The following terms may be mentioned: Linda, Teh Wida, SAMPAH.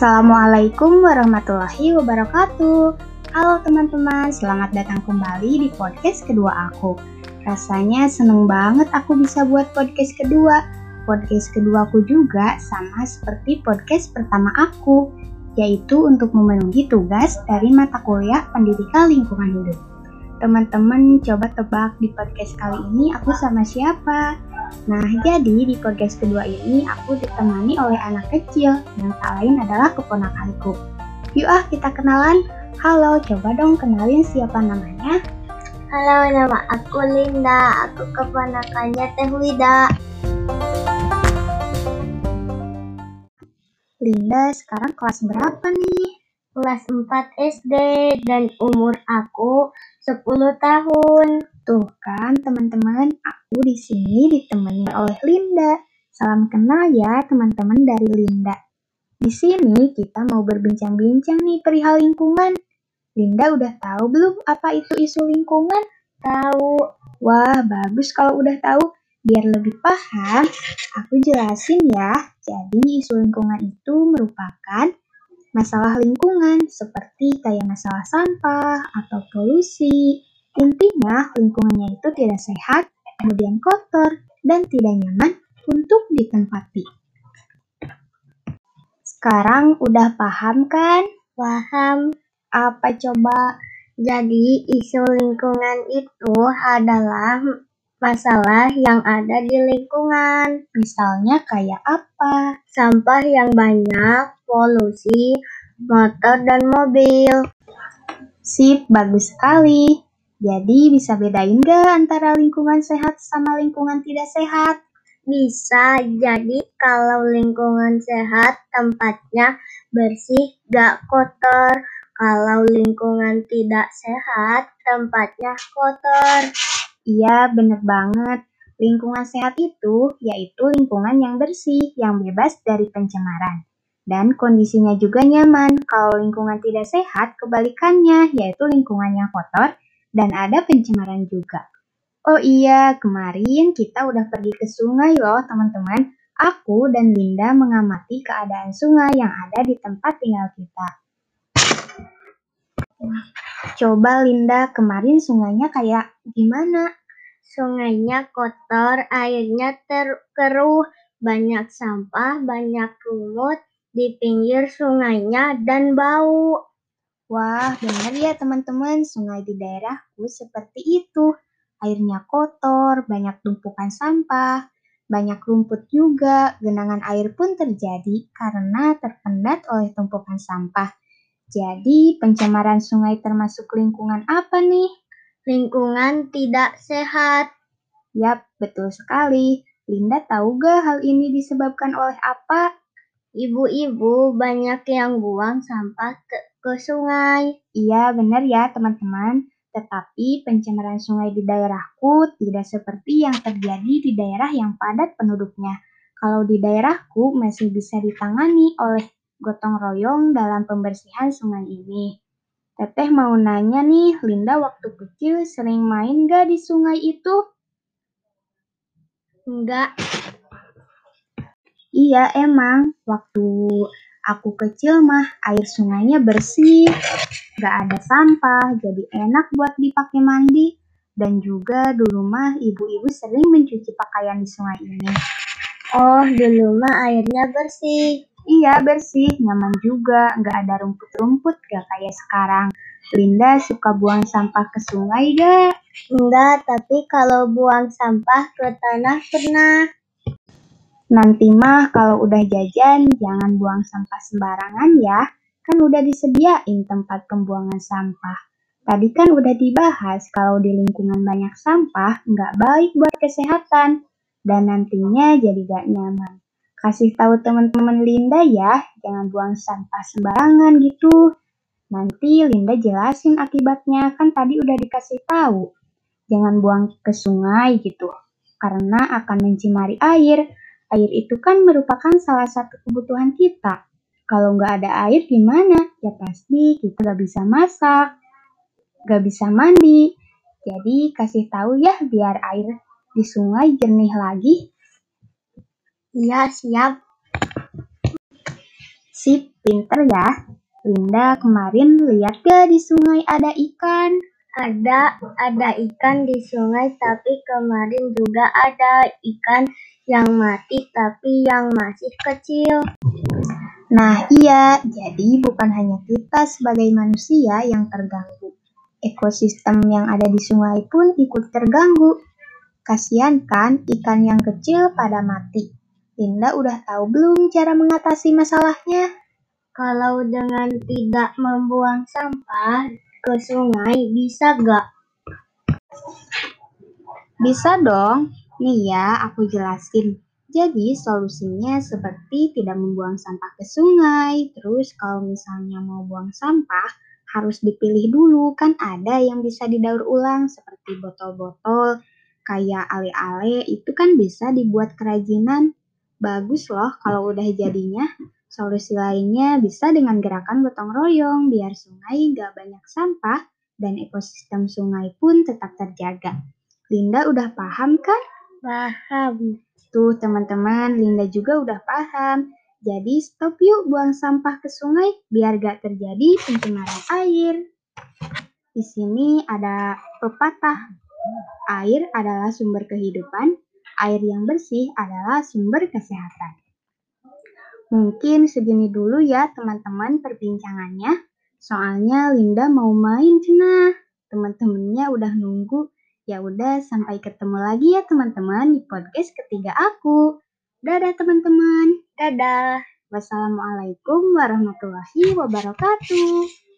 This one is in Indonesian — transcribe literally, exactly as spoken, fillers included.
Assalamualaikum warahmatullahi wabarakatuh. Halo teman-teman, selamat datang kembali di podcast kedua aku. Rasanya seneng banget aku bisa buat podcast kedua. Podcast kedua aku juga sama seperti podcast pertama aku, yaitu untuk memenuhi tugas dari mata kuliah Pendidikan Lingkungan Hidup. Teman-teman, coba tebak di podcast kali ini aku sama siapa? Nah, jadi di podcast kedua ini aku ditemani oleh anak kecil yang tak lain adalah keponakanku. Yuk ah, kita kenalan. Halo, coba dong kenalin siapa namanya. Halo, nama aku Linda. Aku keponakannya Teh Wida. Linda, sekarang kelas berapa nih? Kelas empat S D dan umur aku sepuluh tahun. Tuh kan teman-teman, aku di sini ditemani oleh Linda. Salam kenal ya teman-teman dari Linda. Di sini kita mau berbincang-bincang nih perihal lingkungan. Linda udah tahu belum apa itu isu lingkungan? Tahu. Wah, bagus kalau udah tahu. Biar lebih paham, aku jelasin ya. Jadi, isu lingkungan itu merupakan masalah lingkungan seperti kayak masalah sampah atau polusi. Intinya, lingkungannya itu tidak sehat, kemudian kotor, dan tidak nyaman untuk ditempati. Sekarang udah paham kan? Paham. Apa coba? Jadi, isu lingkungan itu adalah masalah yang ada di lingkungan. Misalnya kayak apa? Sampah yang banyak, polusi, motor dan mobil. Sip, bagus sekali. Jadi bisa bedain gak antara lingkungan sehat sama lingkungan tidak sehat? Bisa, jadi kalau lingkungan sehat tempatnya bersih, gak kotor. Kalau lingkungan tidak sehat tempatnya kotor. Iya, bener banget. Lingkungan sehat itu yaitu lingkungan yang bersih, yang bebas dari pencemaran. Dan kondisinya juga nyaman. Kalau lingkungan tidak sehat, kebalikannya yaitu lingkungan yang kotor dan ada pencemaran juga. Oh iya, kemarin kita udah pergi ke sungai loh teman-teman. Aku dan Linda mengamati keadaan sungai yang ada di tempat tinggal kita. Coba Linda, kemarin sungainya kayak gimana? Sungainya kotor, airnya ter- keruh, banyak sampah, banyak lumut di pinggir sungainya dan bau. Wah, benar ya teman-teman, sungai di daerahku seperti itu. Airnya kotor, banyak tumpukan sampah, banyak rumput juga. Genangan air pun terjadi karena terpendat oleh tumpukan sampah. Jadi, pencemaran sungai termasuk lingkungan apa nih? Lingkungan tidak sehat. Yap, betul sekali. Linda tahu gak hal ini disebabkan oleh apa? Ibu-ibu banyak yang buang sampah ke, ke sungai. Iya, benar ya teman-teman. Tetapi pencemaran sungai di daerahku tidak seperti yang terjadi di daerah yang padat penduduknya. Kalau di daerahku masih bisa ditangani oleh gotong royong dalam pembersihan sungai ini. Teteh mau nanya nih, Linda waktu kecil sering main gak di sungai itu? Enggak. Iya emang, waktu aku kecil mah air sungainya bersih, gak ada sampah, jadi enak buat dipakai mandi. Dan juga dulu mah ibu-ibu sering mencuci pakaian di sungai ini. Oh, dulu mah airnya bersih. Iya, bersih, nyaman juga, nggak ada rumput-rumput, nggak kayak sekarang. Linda suka buang sampah ke sungai gak? Enggak, tapi kalau buang sampah ke tanah pernah. Nanti mah kalau udah jajan, jangan buang sampah sembarangan ya. Kan udah disediain tempat pembuangan sampah. Tadi kan udah dibahas kalau di lingkungan banyak sampah, nggak baik buat kesehatan. Dan nantinya jadi gak nyaman. Kasih tahu teman-teman Linda ya, jangan buang sampah sembarangan gitu. Nanti Linda jelasin akibatnya, kan tadi udah dikasih tahu. Jangan buang ke sungai gitu, karena akan mencemari air. Air itu kan merupakan salah satu kebutuhan kita. Kalau nggak ada air gimana? Ya pasti kita nggak bisa masak, nggak bisa mandi. Jadi kasih tahu ya biar air di sungai jernih lagi. Iya, siap. Sip, pinter ya. Linda kemarin lihat gak di sungai ada ikan? Ada, ada ikan di sungai, tapi kemarin juga ada ikan yang mati, tapi yang masih kecil. Nah iya, jadi bukan hanya kita sebagai manusia yang terganggu. Ekosistem yang ada di sungai pun ikut terganggu. Kasian kan ikan yang kecil pada mati. Linda udah tahu belum cara mengatasi masalahnya? Kalau dengan tidak membuang sampah ke sungai, bisa gak? Bisa dong. Nih ya, aku jelasin. Jadi, solusinya seperti tidak membuang sampah ke sungai. Terus, kalau misalnya mau buang sampah, harus dipilih dulu. Kan ada yang bisa didaur ulang, seperti botol-botol, kayak ale-ale, itu kan bisa dibuat kerajinan. Bagus loh kalau udah jadinya. Solusi lainnya bisa dengan gerakan gotong royong biar sungai gak banyak sampah dan ekosistem sungai pun tetap terjaga. Linda udah paham kan? Paham. Tuh teman-teman, Linda juga udah paham. Jadi stop yuk buang sampah ke sungai biar gak terjadi pencemaran air. Di sini ada pepatah. Air adalah sumber kehidupan, air yang bersih adalah sumber kesehatan. Mungkin segini dulu ya teman-teman perbincangannya, soalnya Linda mau main cenah. Teman-temannya udah nunggu. Ya udah, sampai ketemu lagi ya teman-teman di podcast ketiga aku. Dadah teman-teman. Dadah. Wassalamualaikum warahmatullahi wabarakatuh.